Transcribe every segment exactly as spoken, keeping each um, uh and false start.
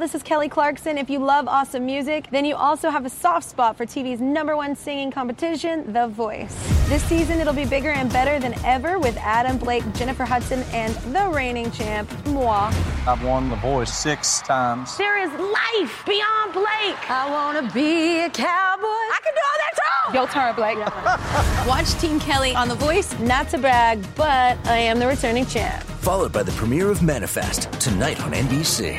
This is Kelly Clarkson. If you love awesome music, then you also have a soft spot for T V's number one singing competition, The Voice. This season, it'll be bigger and better than ever with Adam, Blake, Jennifer Hudson, and the reigning champ, moi. I've won The Voice six times. There is life beyond Blake. I want to be a cowboy. I can do all that too. Your turn, Blake. Yeah. Watch Team Kelly on The Voice. Not to brag, but I am the returning champ. Followed by the premiere of Manifest, tonight on N B C.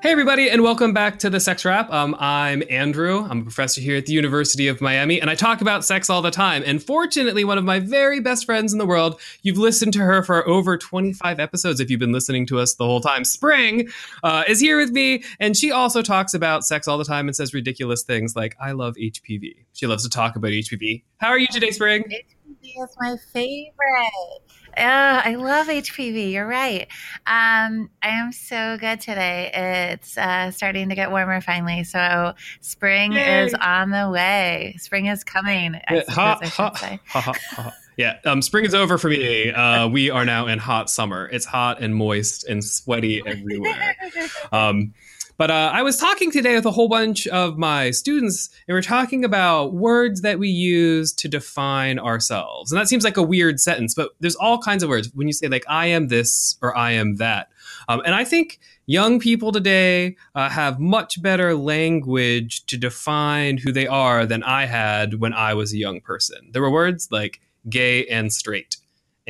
Hey everybody, and welcome back to The Sex Wrap. Um, I'm Andrew. I'm a professor here at the University of Miami, and I talk about sex all the time. And fortunately, one of my very best friends in the world, you've listened to her for over twenty-five episodes if you've been listening to us the whole time. Spring uh, is here with me, and she also talks about sex all the time and says ridiculous things like, I love H P V. She loves to talk about H P V. How are you today, Spring? H P V is my favorite. Oh, I love H P V. You're right. Um, I am so good today. It's uh, starting to get warmer finally. So spring Yay. is on the way. Spring is coming. I yeah, ha, I ha, say. Ha, ha, ha. Yeah. Um, spring is over for me. Uh, we are now in hot summer. It's hot and moist and sweaty everywhere. Um, But uh, I was talking today with a whole bunch of my students, and we're talking about words that we use to define ourselves. And that seems like a weird sentence, but there's all kinds of words when you say, like, I am this or I am that. Um, and I think young people today uh, have much better language to define who they are than I had when I was a young person. There were words like gay and straight.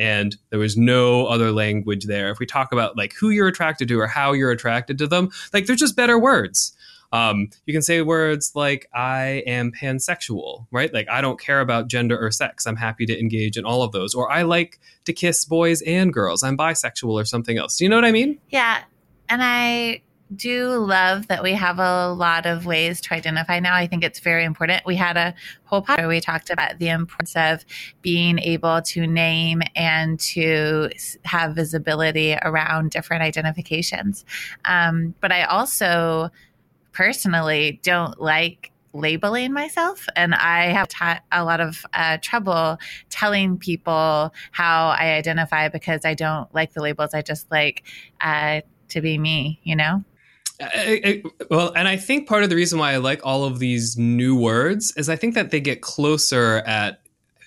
And there was no other language there. If we talk about like who you're attracted to or how you're attracted to them, like they're just better words. Um, you can say words like I am pansexual, right? Like I don't care about gender or sex. I'm happy to engage in all of those. Or I like to kiss boys and girls. I'm bisexual or something else. Do you know what I mean? Yeah. And I do love that we have a lot of ways to identify now. I think it's very important. We had a whole podcast where we talked about the importance of being able to name and to have visibility around different identifications. Um, but I also personally don't like labeling myself, and I have ta- a lot of uh, trouble telling people how I identify because I don't like the labels. I just like uh, to be me, you know? I, I, well, and I think part of the reason why I like all of these new words is I think that they get closer at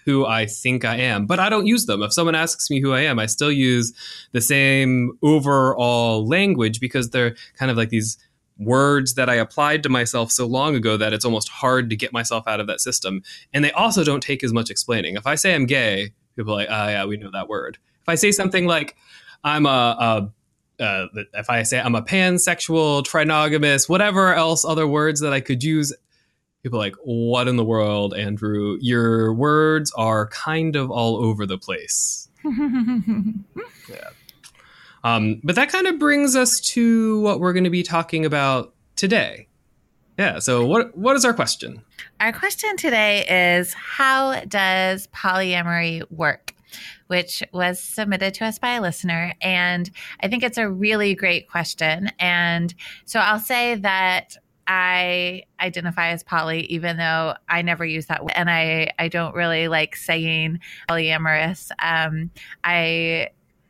who I think I am, but I don't use them. If someone asks me who I am, I still use the same overall language because they're kind of like these words that I applied to myself so long ago that it's almost hard to get myself out of that system. And they also don't take as much explaining. If I say I'm gay, people are like, oh yeah, we know that word. If I say something like I'm a, a Uh, if I say I'm a pansexual, trinogamous, whatever else other words that I could use, people are like, what in the world, Andrew? Your words are kind of all over the place. Yeah. Um, but that kind of brings us to what we're going to be talking about today. Yeah. So what what is our question? Our question today is, how does polyamory work? Which was submitted to us by a listener. And I think it's a really great question. And so I'll say that I identify as poly, even though I never use that word. And I, I don't really like saying polyamorous. Um, I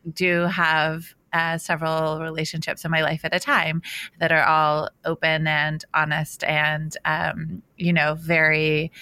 do have uh, several relationships in my life at a time that are all open and honest and, um, you know, very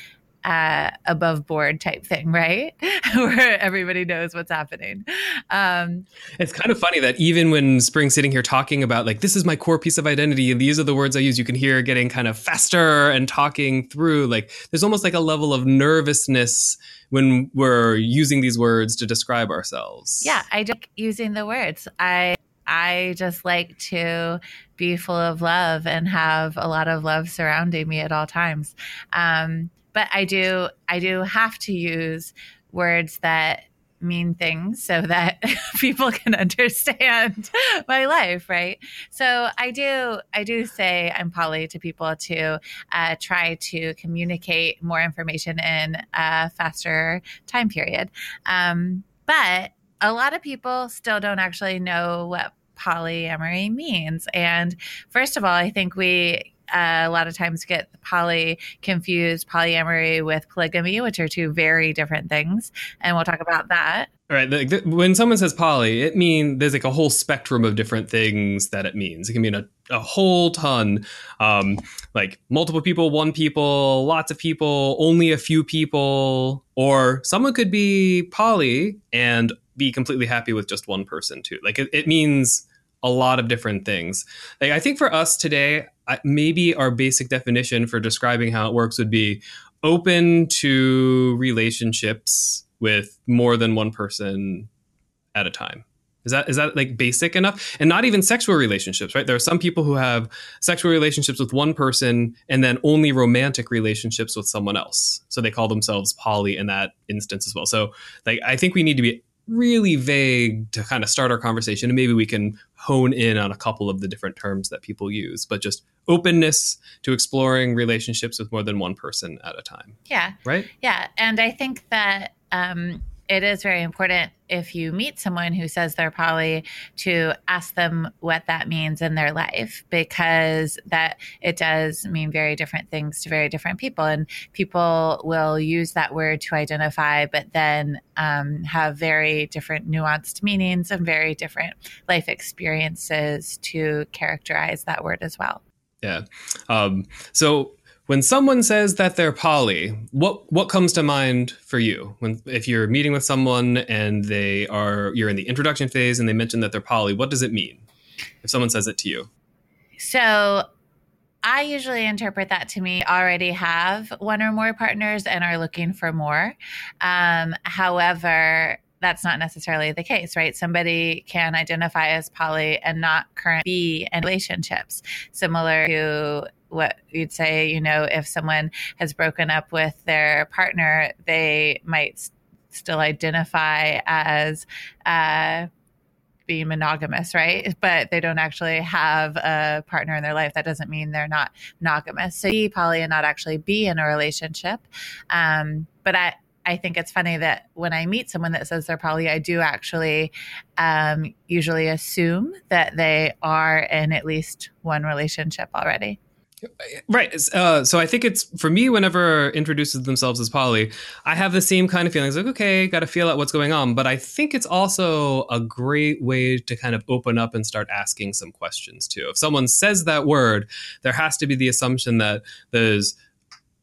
Uh, above board type thing, right? Where everybody knows what's happening. Um, it's kind of funny that even when Spring's sitting here talking about like, this is my core piece of identity and these are the words I use, you can hear getting kind of faster and talking through. Like there's almost like a level of nervousness when we're using these words to describe ourselves. Yeah, I don't like using the words. I I just like to be full of love and have a lot of love surrounding me at all times. Um But I do, I do have to use words that mean things so that people can understand my life, right? So I do, I do say I'm poly to people to uh, try to communicate more information in a faster time period. Um, but a lot of people still don't actually know what polyamory means. And first of all, I think we Uh, a lot of times get poly confused polyamory with polygamy, which are two very different things. And we'll talk about that. All right. The, the, when someone says poly, it means there's like a whole spectrum of different things that it means. It can mean a, a whole ton, um, like multiple people, one people, lots of people, only a few people, or someone could be poly and be completely happy with just one person too. Like it, it means a lot of different things. Like I think for us today, maybe our basic definition for describing how it works would be open to relationships with more than one person at a time. Is that is that like basic enough? And not even sexual relationships, right? There are some people who have sexual relationships with one person and then only romantic relationships with someone else. So they call themselves poly in that instance as well. So like I think we need to be really vague to kind of start our conversation, and maybe we can hone in on a couple of the different terms that people use, but just openness to exploring relationships with more than one person at a time. Yeah. Right? Yeah. And I think that um, it is very important if you meet someone who says they're poly to ask them what that means in their life, because that it does mean very different things to very different people. And people will use that word to identify, but then um, have very different nuanced meanings and very different life experiences to characterize that word as well. Yeah. Um, so when someone says that they're poly, what what comes to mind for you? When if you're meeting with someone and they are you're in the introduction phase and they mention that they're poly, what does it mean if someone says it to you? So I usually interpret that to me already have one or more partners and are looking for more. Um, however, that's not necessarily the case, right? Somebody can identify as poly and not currently be in relationships, similar to what you'd say, you know, if someone has broken up with their partner, they might st- still identify as uh, being monogamous, right? But they don't actually have a partner in their life. That doesn't mean they're not monogamous. So be poly and not actually be in a relationship. Um, but I, I think it's funny that when I meet someone that says they're poly, I do actually um, usually assume that they are in at least one relationship already. Right. Uh, so I think it's for me, whenever introduces themselves as poly, I have the same kind of feelings like, OK, got to feel out what's going on. But I think it's also a great way to kind of open up and start asking some questions, too. If someone says that word, there has to be the assumption that there's,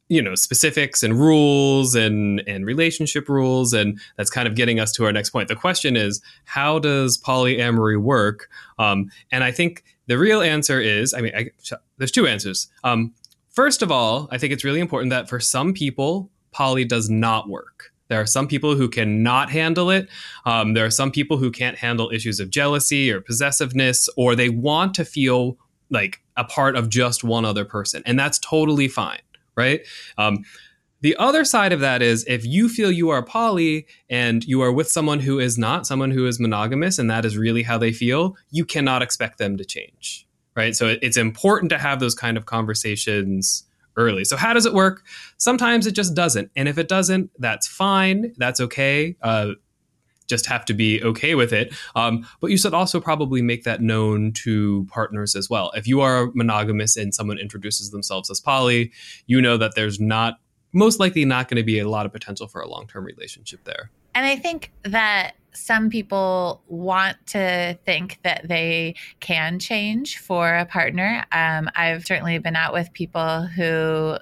you know, specifics and rules and, and relationship rules. And that's kind of getting us to our next point. The question is, how does polyamory work? Um, and I think the real answer is, I mean, I, there's two answers. Um, first of all, I think it's really important that for some people, poly does not work. There are some people who cannot handle it. Um, there are some people who can't handle issues of jealousy or possessiveness, or they want to feel like a part of just one other person. And that's totally fine. Right. Um, the other side of that is if you feel you are poly and you are with someone who is not, someone who is monogamous, and that is really how they feel, you cannot expect them to change. Right. So it's important to have those kind of conversations early. So how does it work? Sometimes it just doesn't. And if it doesn't, that's fine. That's OK. Uh, just have to be OK with it. Um, but you should also probably make that known to partners as well. If you are monogamous and someone introduces themselves as poly, you know that there's not most likely not going to be a lot of potential for a long term relationship there. And I think that some people want to think that they can change for a partner. Um, I've certainly been out with people who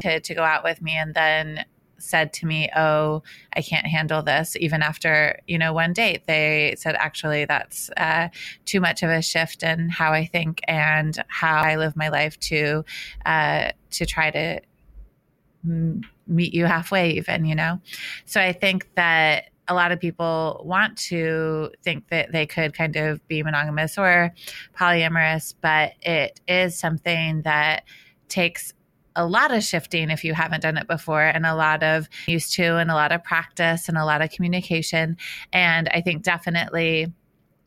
to, to go out with me and then said to me, oh, I can't handle this. Even after, you know, one date, they said, actually, that's uh, too much of a shift in how I think and how I live my life to uh, to try to m- meet you halfway even, you know. So I think that a lot of people want to think that they could kind of be monogamous or polyamorous, but it is something that takes a lot of shifting if you haven't done it before, and a lot of used to, and a lot of practice, and a lot of communication. And I think definitely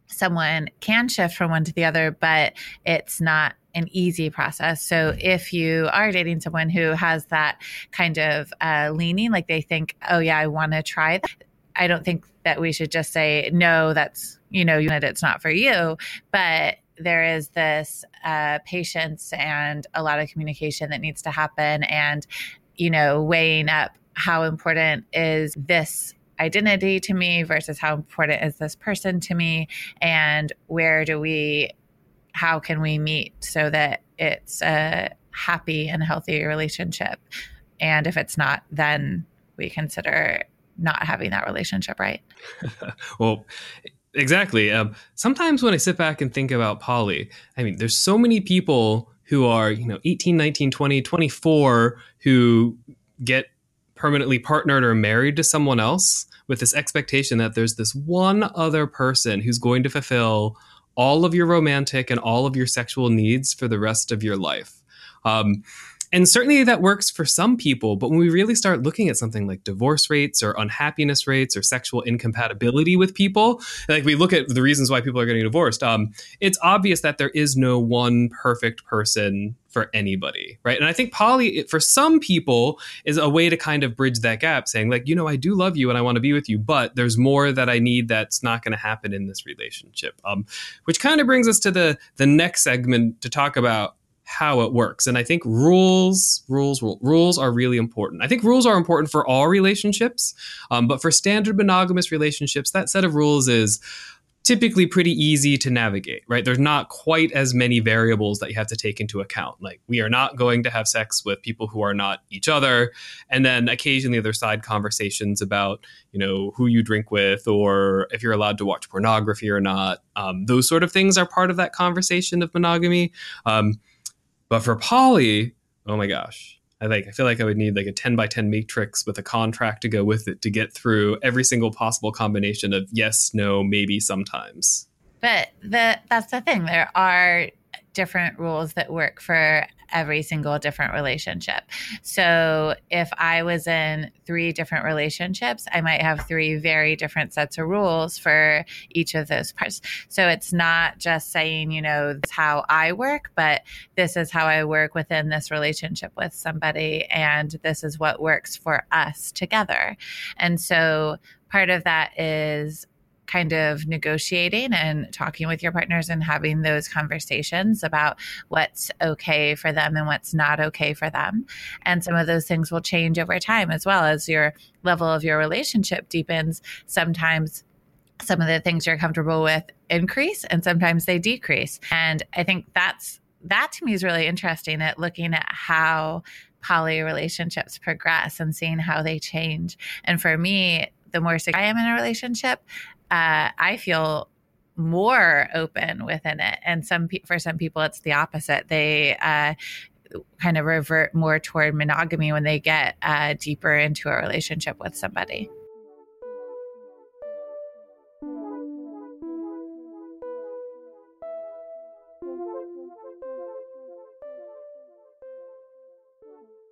someone can shift from one to the other, but it's not an easy process. So if you are dating someone who has that kind of uh, leaning, like they think, oh yeah, I want to try that, I don't think that we should just say, no, that's, you know, it's not for you. But there is this uh, patience and a lot of communication that needs to happen, and, you know, weighing up how important is this identity to me versus how important is this person to me, and where do we, how can we meet so that it's a happy and healthy relationship? And if it's not, then we consider not having that relationship, right? Well, exactly. Um, sometimes when I sit back and think about poly, I mean, there's so many people who are, you know, eighteen, nineteen, twenty, twenty-four, who get permanently partnered or married to someone else with this expectation that there's this one other person who's going to fulfill all of your romantic and all of your sexual needs for the rest of your life. Um, and certainly that works for some people, but when we really start looking at something like divorce rates or unhappiness rates or sexual incompatibility with people, like we look at the reasons why people are getting divorced, um, it's obvious that there is no one perfect person for anybody, right? And I think poly, for some people, is a way to kind of bridge that gap, saying like, you know, I do love you and I want to be with you, but there's more that I need that's not going to happen in this relationship. Um, which kind of brings us to the the next segment to talk about how it works. And I think rules, rules, rules, rules are really important. I think rules are important for all relationships, um, but for standard monogamous relationships, that set of rules is typically pretty easy to navigate, right? There's not quite as many variables that you have to take into account. Like, we are not going to have sex with people who are not each other. And then occasionally there's side conversations about, you know, who you drink with, or if you're allowed to watch pornography or not. Um, those sort of things are part of that conversation of monogamy. Um, but for poly, oh my gosh. I like, I feel like I would need like a ten by ten matrix with a contract to go with it to get through every single possible combination of yes, no, maybe, sometimes. But the, that's the thing. There are different rules that work for every single different relationship. So if I was in three different relationships, I might have three very different sets of rules for each of those parts. So it's not just saying, you know, this is how I work, but this is how I work within this relationship with somebody, and this is what works for us together. And so part of that is kind of negotiating and talking with your partners and having those conversations about what's okay for them and what's not okay for them. And some of those things will change over time as well as your level of your relationship deepens. Sometimes some of the things you're comfortable with increase and sometimes they decrease. And I think that's, that to me is really interesting, at looking at how poly relationships progress and seeing how they change. And for me, the more secure I am in a relationship, Uh, I feel more open within it. And some pe- for some people, it's the opposite. They uh, kind of revert more toward monogamy when they get uh, deeper into a relationship with somebody.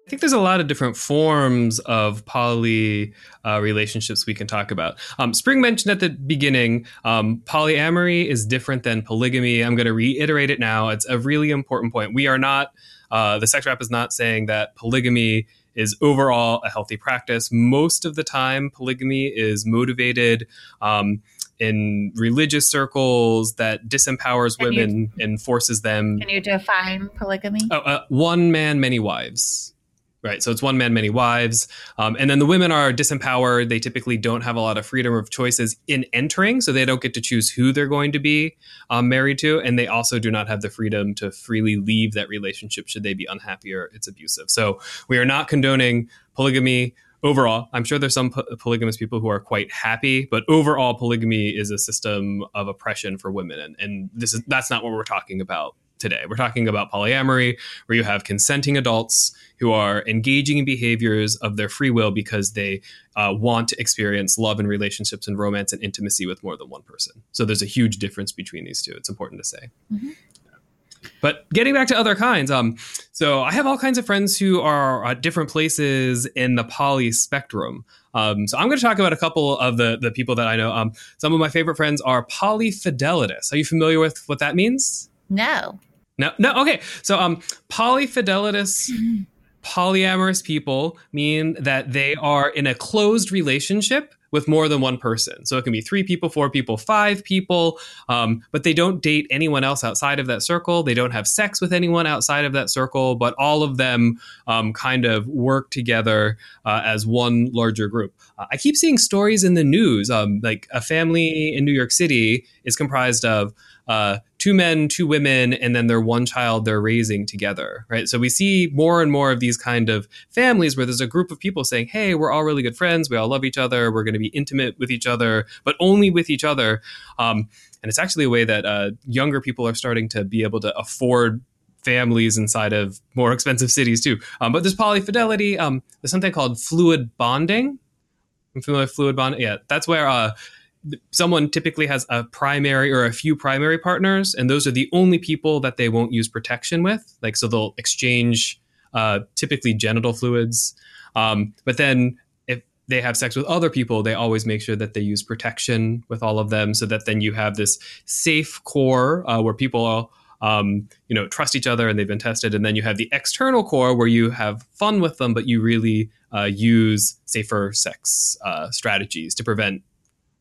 I think there's a lot of different forms of poly uh, relationships we can talk about. Um, Spring mentioned at the beginning, um, polyamory is different than polygamy. I'm going to reiterate it now. It's a really important point. We are not, uh, the Sex Wrap is not saying that polygamy is overall a healthy practice. Most of the time, polygamy is motivated um, in religious circles that disempowers can women you, and forces them. Can you define polygamy? Oh, uh, one man, many wives. Right. So it's one man, many wives. Um, and then the women are disempowered. They typically don't have a lot of freedom of choices in entering. So they don't get to choose who they're going to be um, married to. And they also do not have the freedom to freely leave that relationship should they be unhappy or it's abusive. So we are not condoning polygamy overall. I'm sure there's some po- polygamous people who are quite happy, but overall polygamy is a system of oppression for women. And, and this is that's not what we're talking about today. We're talking about polyamory, where you have consenting adults who are engaging in behaviors of their free will because they uh, want to experience love and relationships and romance and intimacy with more than one person. So there's a huge difference between these two. It's important to say. Mm-hmm. But getting back to other kinds, um, so I have all kinds of friends who are at different places in the poly spectrum. Um, so I'm going to talk about a couple of the, the people that I know. Um, some of my favorite friends are polyfidelitous. Are you familiar with what that means? No. No? No? Okay. So um, polyfidelitous, mm-hmm. polyamorous people mean that they are in a closed relationship with more than one person. So it can be three people, four people, five people, um, but they don't date anyone else outside of that circle. They don't have sex with anyone outside of that circle, but all of them um, kind of work together uh, as one larger group. Uh, I keep seeing stories in the news, um, like a family in New York City is comprised of uh, two men, two women, and then their one child they're raising together, right? So we see more and more of these kind of families where there's a group of people saying, hey, we're all really good friends. We all love each other. We're going to be intimate with each other, but only with each other. Um, and it's actually a way that uh, younger people are starting to be able to afford families inside of more expensive cities too. Um, but there's polyfidelity. Um, there's something called fluid bonding. I'm familiar with fluid bonding. Yeah, that's where... Uh, someone typically has a primary or a few primary partners, and those are the only people that they won't use protection with. Like, so they'll exchange uh, typically genital fluids. Um, but then if they have sex with other people, they always make sure that they use protection with all of them, so that then you have this safe core uh, where people are, um, you know, trust each other and they've been tested. And then you have the external core where you have fun with them, but you really uh, use safer sex uh, strategies to prevent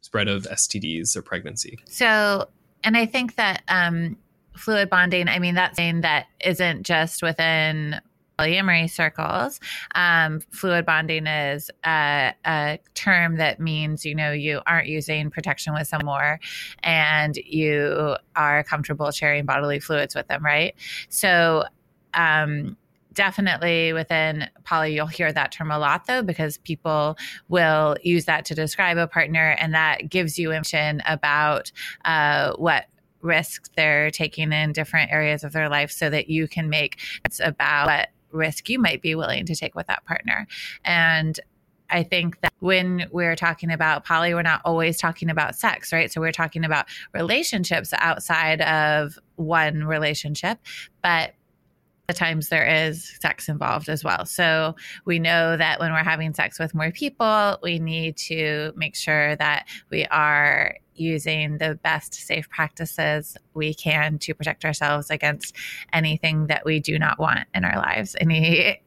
spread of S T Ds or pregnancy. So, and I think that um, fluid bonding, I mean, that's something that isn't just within polyamory circles. Um, fluid bonding is a, a term that means, you know, you aren't using protection with someone more and you are comfortable sharing bodily fluids with them, right? So, um, definitely within poly, you'll hear that term a lot, though, because people will use that to describe a partner, and that gives you information about uh, what risks they're taking in different areas of their life, so that you can make sense about what risk you might be willing to take with that partner. And I think that when we're talking about poly, we're not always talking about sex, right? So we're talking about relationships outside of one relationship, but the times there is sex involved as well. So we know that when we're having sex with more people, we need to make sure that we are using the best safe practices we can to protect ourselves against anything that we do not want in our lives, any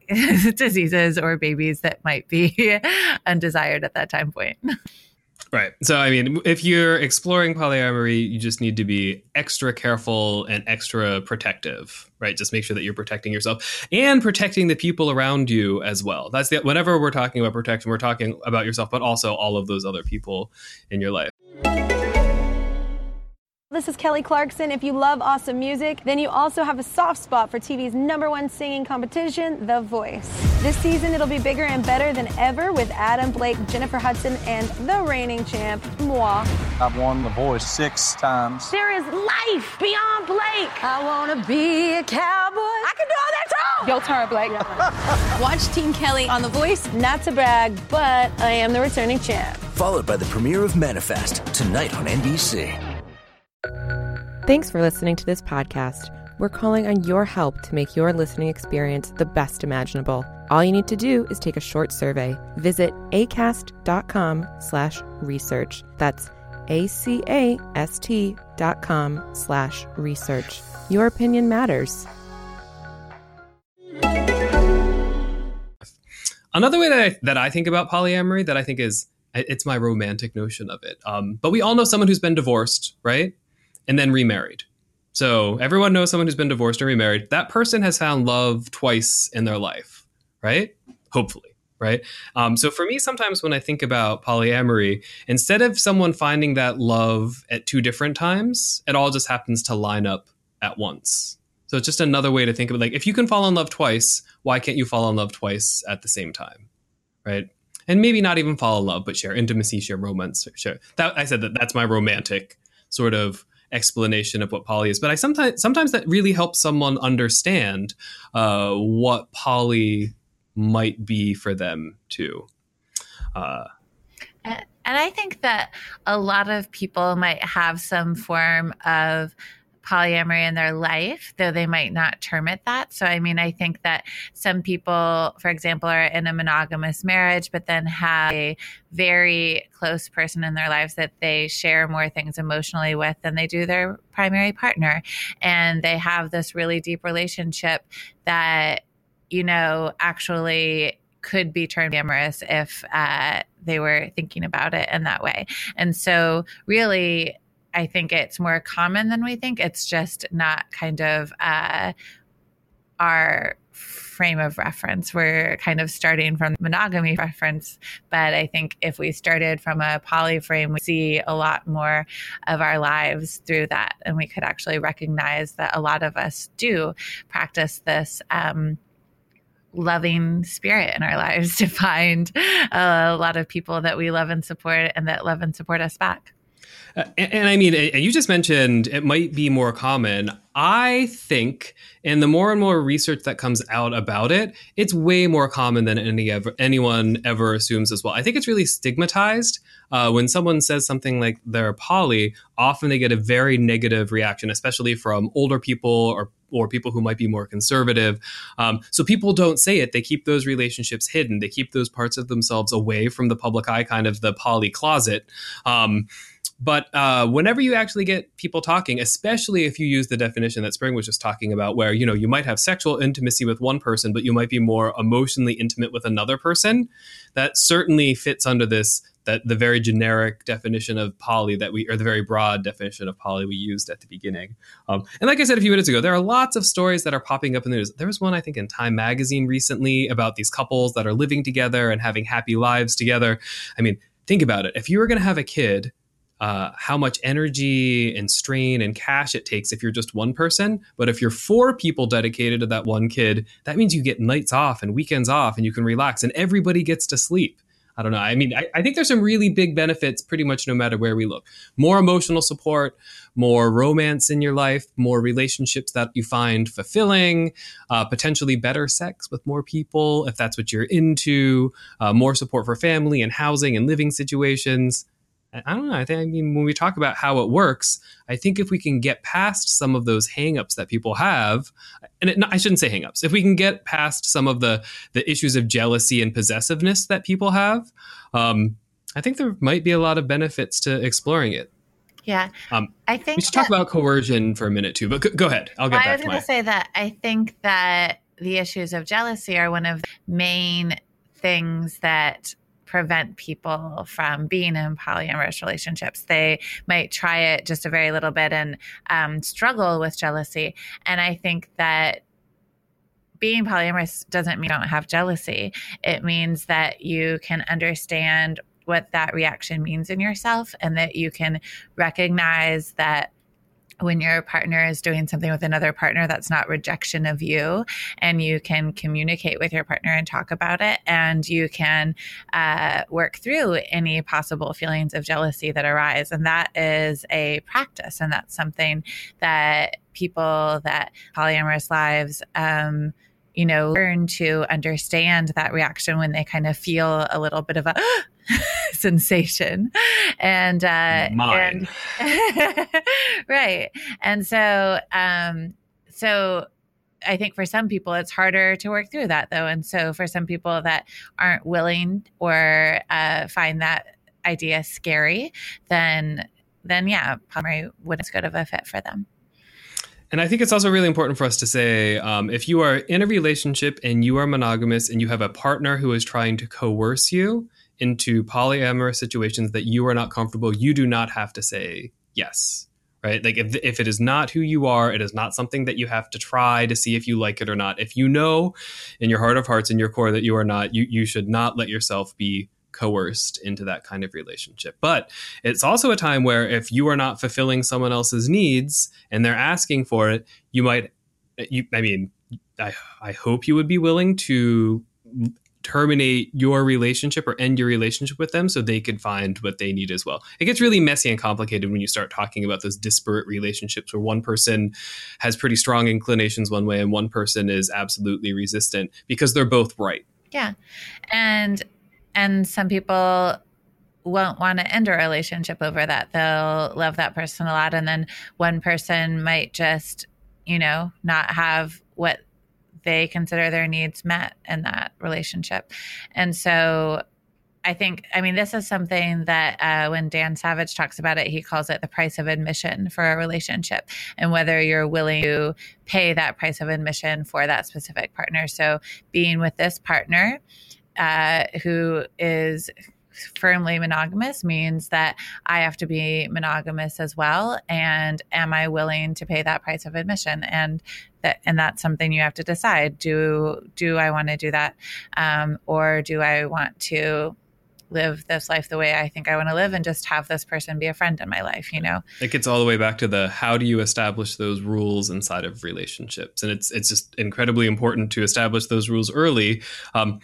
diseases or babies that might be undesired at that time point. Right. So, I mean, if you're exploring polyamory, you just need to be extra careful and extra protective, right? Just make sure that you're protecting yourself and protecting the people around you as well. That's the, whenever we're talking about protection, we're talking about yourself, but also all of those other people in your life. This is Kelly Clarkson. If you love awesome music, then you also have a soft spot for T V's number one singing competition, The Voice. This season, it'll be bigger and better than ever with Adam, Blake, Jennifer Hudson, and the reigning champ, moi. I've won The Voice six times. There is life beyond Blake. I want to be a cowboy. I can do all that too. Your turn, Blake. Yeah. Watch Team Kelly on The Voice. Not to brag, but I am the returning champ. Followed by the premiere of Manifest, tonight on N B C. Thanks for listening to this podcast. We're calling on your help to make your listening experience the best imaginable. All you need to do is take a short survey. Visit acast.com slash research. That's A-C-A-S-T dot com slash research. Your opinion matters. Another way that I, that I think about polyamory that I think is, it's my romantic notion of it. Um, but we all know someone who's been divorced, right? And then remarried. So everyone knows someone who's been divorced or remarried. That person has found love twice in their life, right? Hopefully, right? Um, so for me, sometimes when I think about polyamory, instead of someone finding that love at two different times, it all just happens to line up at once. So it's just another way to think of it. Like, if you can fall in love twice, why can't you fall in love twice at the same time, right? And maybe not even fall in love, but share intimacy, share romance, share. That, I said that that's my romantic sort of explanation of what poly is, but I sometimes sometimes that really helps someone understand uh, what poly might be for them too. Uh, and, and I think that a lot of people might have some form of polyamory in their life, though they might not term it that. So, I mean, I think that some people, for example, are in a monogamous marriage, but then have a very close person in their lives that they share more things emotionally with than they do their primary partner. And they have this really deep relationship that, you know, actually could be termed amorous if uh, they were thinking about it in that way. And so really, I think it's more common than we think. It's just not kind of uh, our frame of reference. We're kind of starting from monogamy reference, but I think if we started from a poly frame, we see a lot more of our lives through that. And we could actually recognize that a lot of us do practice this um, loving spirit in our lives to find a lot of people that we love and support and that love and support us back. Uh, and, and I mean, uh, you just mentioned it might be more common. I think, and the more and more research that comes out about it, it's way more common than any ever, anyone ever assumes as well. I think it's really stigmatized. Uh, when someone says something like they're poly, often they get a very negative reaction, especially from older people or or people who might be more conservative. Um, so people don't say it. They keep those relationships hidden. They keep those parts of themselves away from the public eye, kind of the poly closet. Um, but uh, whenever you actually get people talking, especially if you use the definition that Spring was just talking about, where, you know, you might have sexual intimacy with one person, but you might be more emotionally intimate with another person, that certainly fits under this, that the very generic definition of poly that we, or the very broad definition of poly we used at the beginning. Um, and like I said a few minutes ago, there are lots of stories that are popping up in the news. There was one, I think, in Time Magazine recently about these couples that are living together and having happy lives together. I mean, think about it. If you were going to have a kid, uh, how much energy and strain and cash it takes if you're just one person. But if you're four people dedicated to that one kid, that means you get nights off and weekends off and you can relax and everybody gets to sleep. I don't know. I mean, I, I think there's some really big benefits pretty much no matter where we look. More emotional support, more romance in your life, more relationships that you find fulfilling, uh, potentially better sex with more people if that's what you're into, uh, more support for family and housing and living situations. I don't know. I think, I mean, when we talk about how it works, I think if we can get past some of those hangups that people have, and it, no, I shouldn't say hangups, if we can get past some of the the issues of jealousy and possessiveness that people have, um, I think there might be a lot of benefits to exploring it. Yeah, um, I think we should that, talk about coercion for a minute too. But go, go ahead. I'll get well, back. I was going to my... say that I think that the issues of jealousy are one of the main things that prevent people from being in polyamorous relationships. They might try it just a very little bit and um, struggle with jealousy. And I think that being polyamorous doesn't mean you don't have jealousy. It means that you can understand what that reaction means in yourself and that you can recognize that when your partner is doing something with another partner, that's not rejection of you, and you can communicate with your partner and talk about it, and you can uh, work through any possible feelings of jealousy that arise. And that is a practice, and that's something that people that polyamorous lives um you know, learn to understand that reaction when they kind of feel a little bit of a sensation. And, uh, and right. And so, um, so I think for some people it's harder to work through that though. And so for some people that aren't willing or, uh, find that idea scary, then, then yeah, polyamory wouldn't go to a fit for them. And I think it's also really important for us to say, um, if you are in a relationship and you are monogamous and you have a partner who is trying to coerce you into polyamorous situations that you are not comfortable, you do not have to say yes, right? Like if if it is not who you are, it is not something that you have to try to see if you like it or not. If you know in your heart of hearts, in your core that you are not, you, you should not let yourself be coerced into that kind of relationship. But it's also a time where if you are not fulfilling someone else's needs and they're asking for it, you might, you, I mean, I, I hope you would be willing to terminate your relationship or end your relationship with them so they could find what they need as well. It gets really messy and complicated when you start talking about those disparate relationships where one person has pretty strong inclinations one way and one person is absolutely resistant because they're both right. Yeah. And And some people won't want to end a relationship over that. They'll love that person a lot. And then one person might just, you know, not have what they consider their needs met in that relationship. And so I think, I mean, this is something that uh, when Dan Savage talks about it, he calls it the price of admission for a relationship and whether you're willing to pay that price of admission for that specific partner. So being with this partner uh, who is firmly monogamous means that I have to be monogamous as well. And am I willing to pay that price of admission? And that, and that's something you have to decide. Do, do I want to do that? Um, or do I want to live this life the way I think I want to live and just have this person be a friend in my life, you know? It gets all the way back to the, how do you establish those rules inside of relationships? And it's, it's just incredibly important to establish those rules early. Um,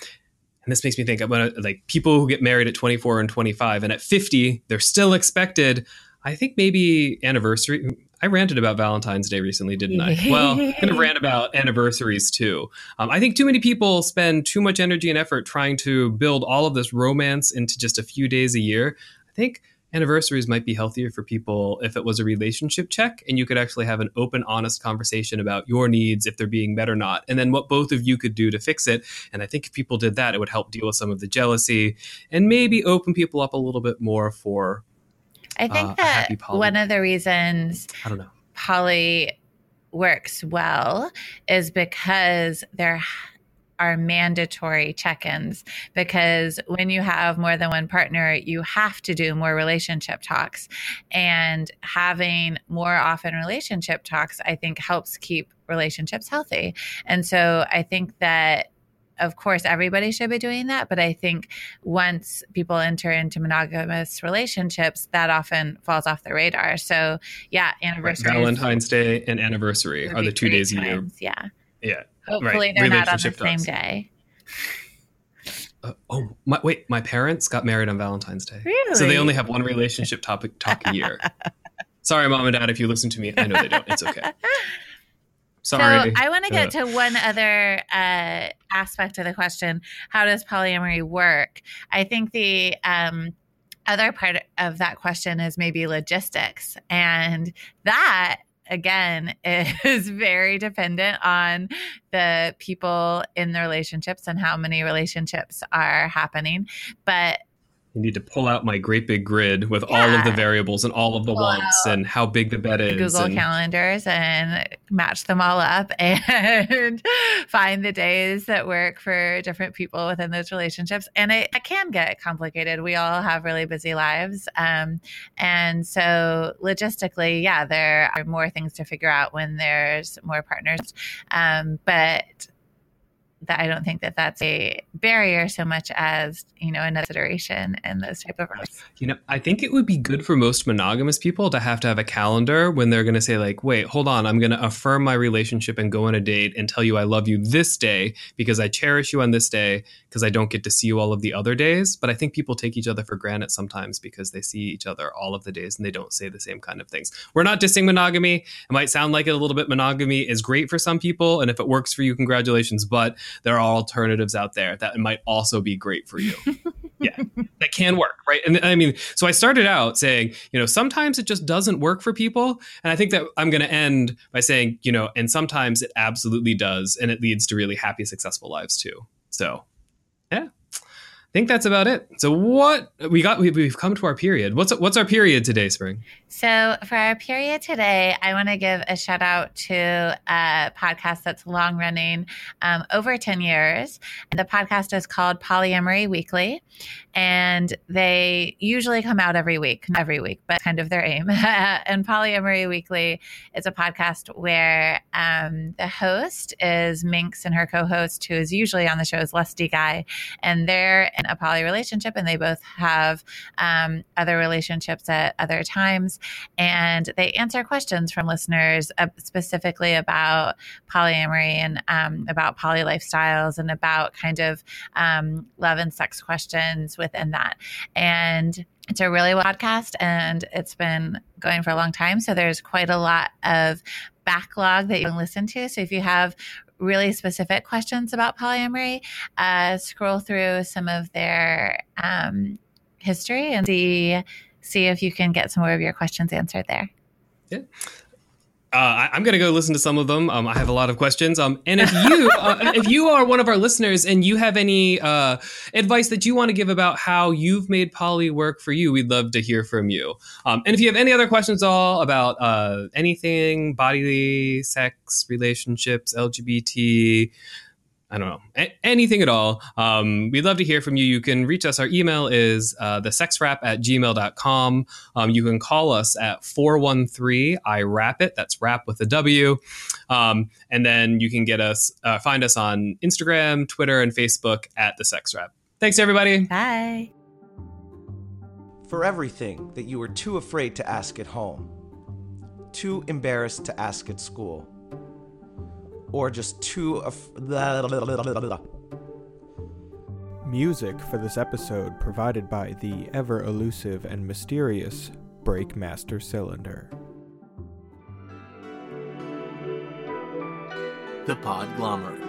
And this makes me think about like people who get married at twenty-four and twenty-five and at fifty, they're still expected. I think maybe anniversary. I ranted about Valentine's Day recently, didn't I? Well, I'm going to rant about anniversaries too. Um, I think too many people spend too much energy and effort trying to build all of this romance into just a few days a year. I think anniversaries might be healthier for people if it was a relationship check and you could actually have an open, honest conversation about your needs, if they're being met or not, and then what both of you could do to fix it. And I think if people did that, it would help deal with some of the jealousy and maybe open people up a little bit more for I think uh, that poly- one of the reasons I don't know. poly works well is because they're are mandatory check-ins, because when you have more than one partner, you have to do more relationship talks. And having more often relationship talks, I think, helps keep relationships healthy. And so I think that, of course, everybody should be doing that. But I think once people enter into monogamous relationships, that often falls off the radar. So yeah, anniversary. Right. Valentine's Day and anniversary are the two days a year. Yeah. Yeah. Hopefully right. They're not on the same day. Uh, oh, my, wait, my parents got married on Valentine's Day. Really? So they only have one relationship topic talk a year. Sorry, Mom and Dad, if you listen to me. I know they don't. It's okay. Sorry. So I want to get to one other uh, aspect of the question. How does polyamory work? I think the um, other part of that question is maybe logistics. And that again, is very dependent on the people in the relationships and how many relationships are happening. But you need to pull out my great big grid with yeah. all of the variables and all of the pull wants and how big the bed is. Google and calendars and match them all up and find the days that work for different people within those relationships. And it, it can get complicated. We all have really busy lives. Um, and so logistically, yeah, there are more things to figure out when there's more partners. Um, but that I don't think that that's a barrier so much as, you know, another consideration in those type of relationships. You know, I think it would be good for most monogamous people to have to have a calendar when they're going to say like, wait, hold on, I'm going to affirm my relationship and go on a date and tell you I love you this day because I cherish you on this day because I don't get to see you all of the other days. But I think people take each other for granted sometimes because they see each other all of the days and they don't say the same kind of things. We're not dissing monogamy. It might sound like it a little bit. Monogamy is great for some people. And if it works for you, congratulations. But there are alternatives out there that might also be great for you. Yeah, that can work, right? And I mean, so I started out saying, you know, sometimes it just doesn't work for people. And I think that I'm going to end by saying, you know, and sometimes it absolutely does. And it leads to really happy, successful lives too. So yeah, I think that's about it. So what we got, we, we've come to our period. What's what's our period today, Spring? So for our period today, I want to give a shout out to a podcast that's long running, um, over ten years. The podcast is called Polyamory Weekly, and they usually come out every week, not every week, but kind of their aim. And Polyamory Weekly is a podcast where um, the host is Minx and her co-host, who is usually on the show, is Lusty Guy, and they're a poly relationship, and they both have um, other relationships at other times, and they answer questions from listeners uh, specifically about polyamory and um, about poly lifestyles and about kind of um, love and sex questions within that. And it's a really well podcast, and it's been going for a long time, so there's quite a lot of backlog that you can listen to. So if you have really specific questions about polyamory, uh, scroll through some of their um, history and see see if you can get some more of your questions answered there. Yeah. Uh, I, I'm going to go listen to some of them. Um, I have a lot of questions. Um, and if you uh, if you are one of our listeners and you have any uh, advice that you want to give about how you've made poly work for you, we'd love to hear from you. Um, and if you have any other questions at all about uh, anything, body, sex, relationships, L G B T, I don't know, a- anything at all, um, we'd love to hear from you. You can reach us. Our email is uh, the sex wrap at gmail dot com. Um, you can call us at four one three I wrap it. That's wrap with a W. Um, and then you can get us, uh, find us on Instagram, Twitter, and Facebook at The Sex Wrap. Thanks, everybody. Bye. For everything that you were too afraid to ask at home, too embarrassed to ask at school, or just too... Af- Music for this episode provided by the ever-elusive and mysterious Breakmaster Cylinder. The Podglomerate.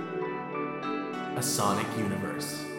A sonic universe.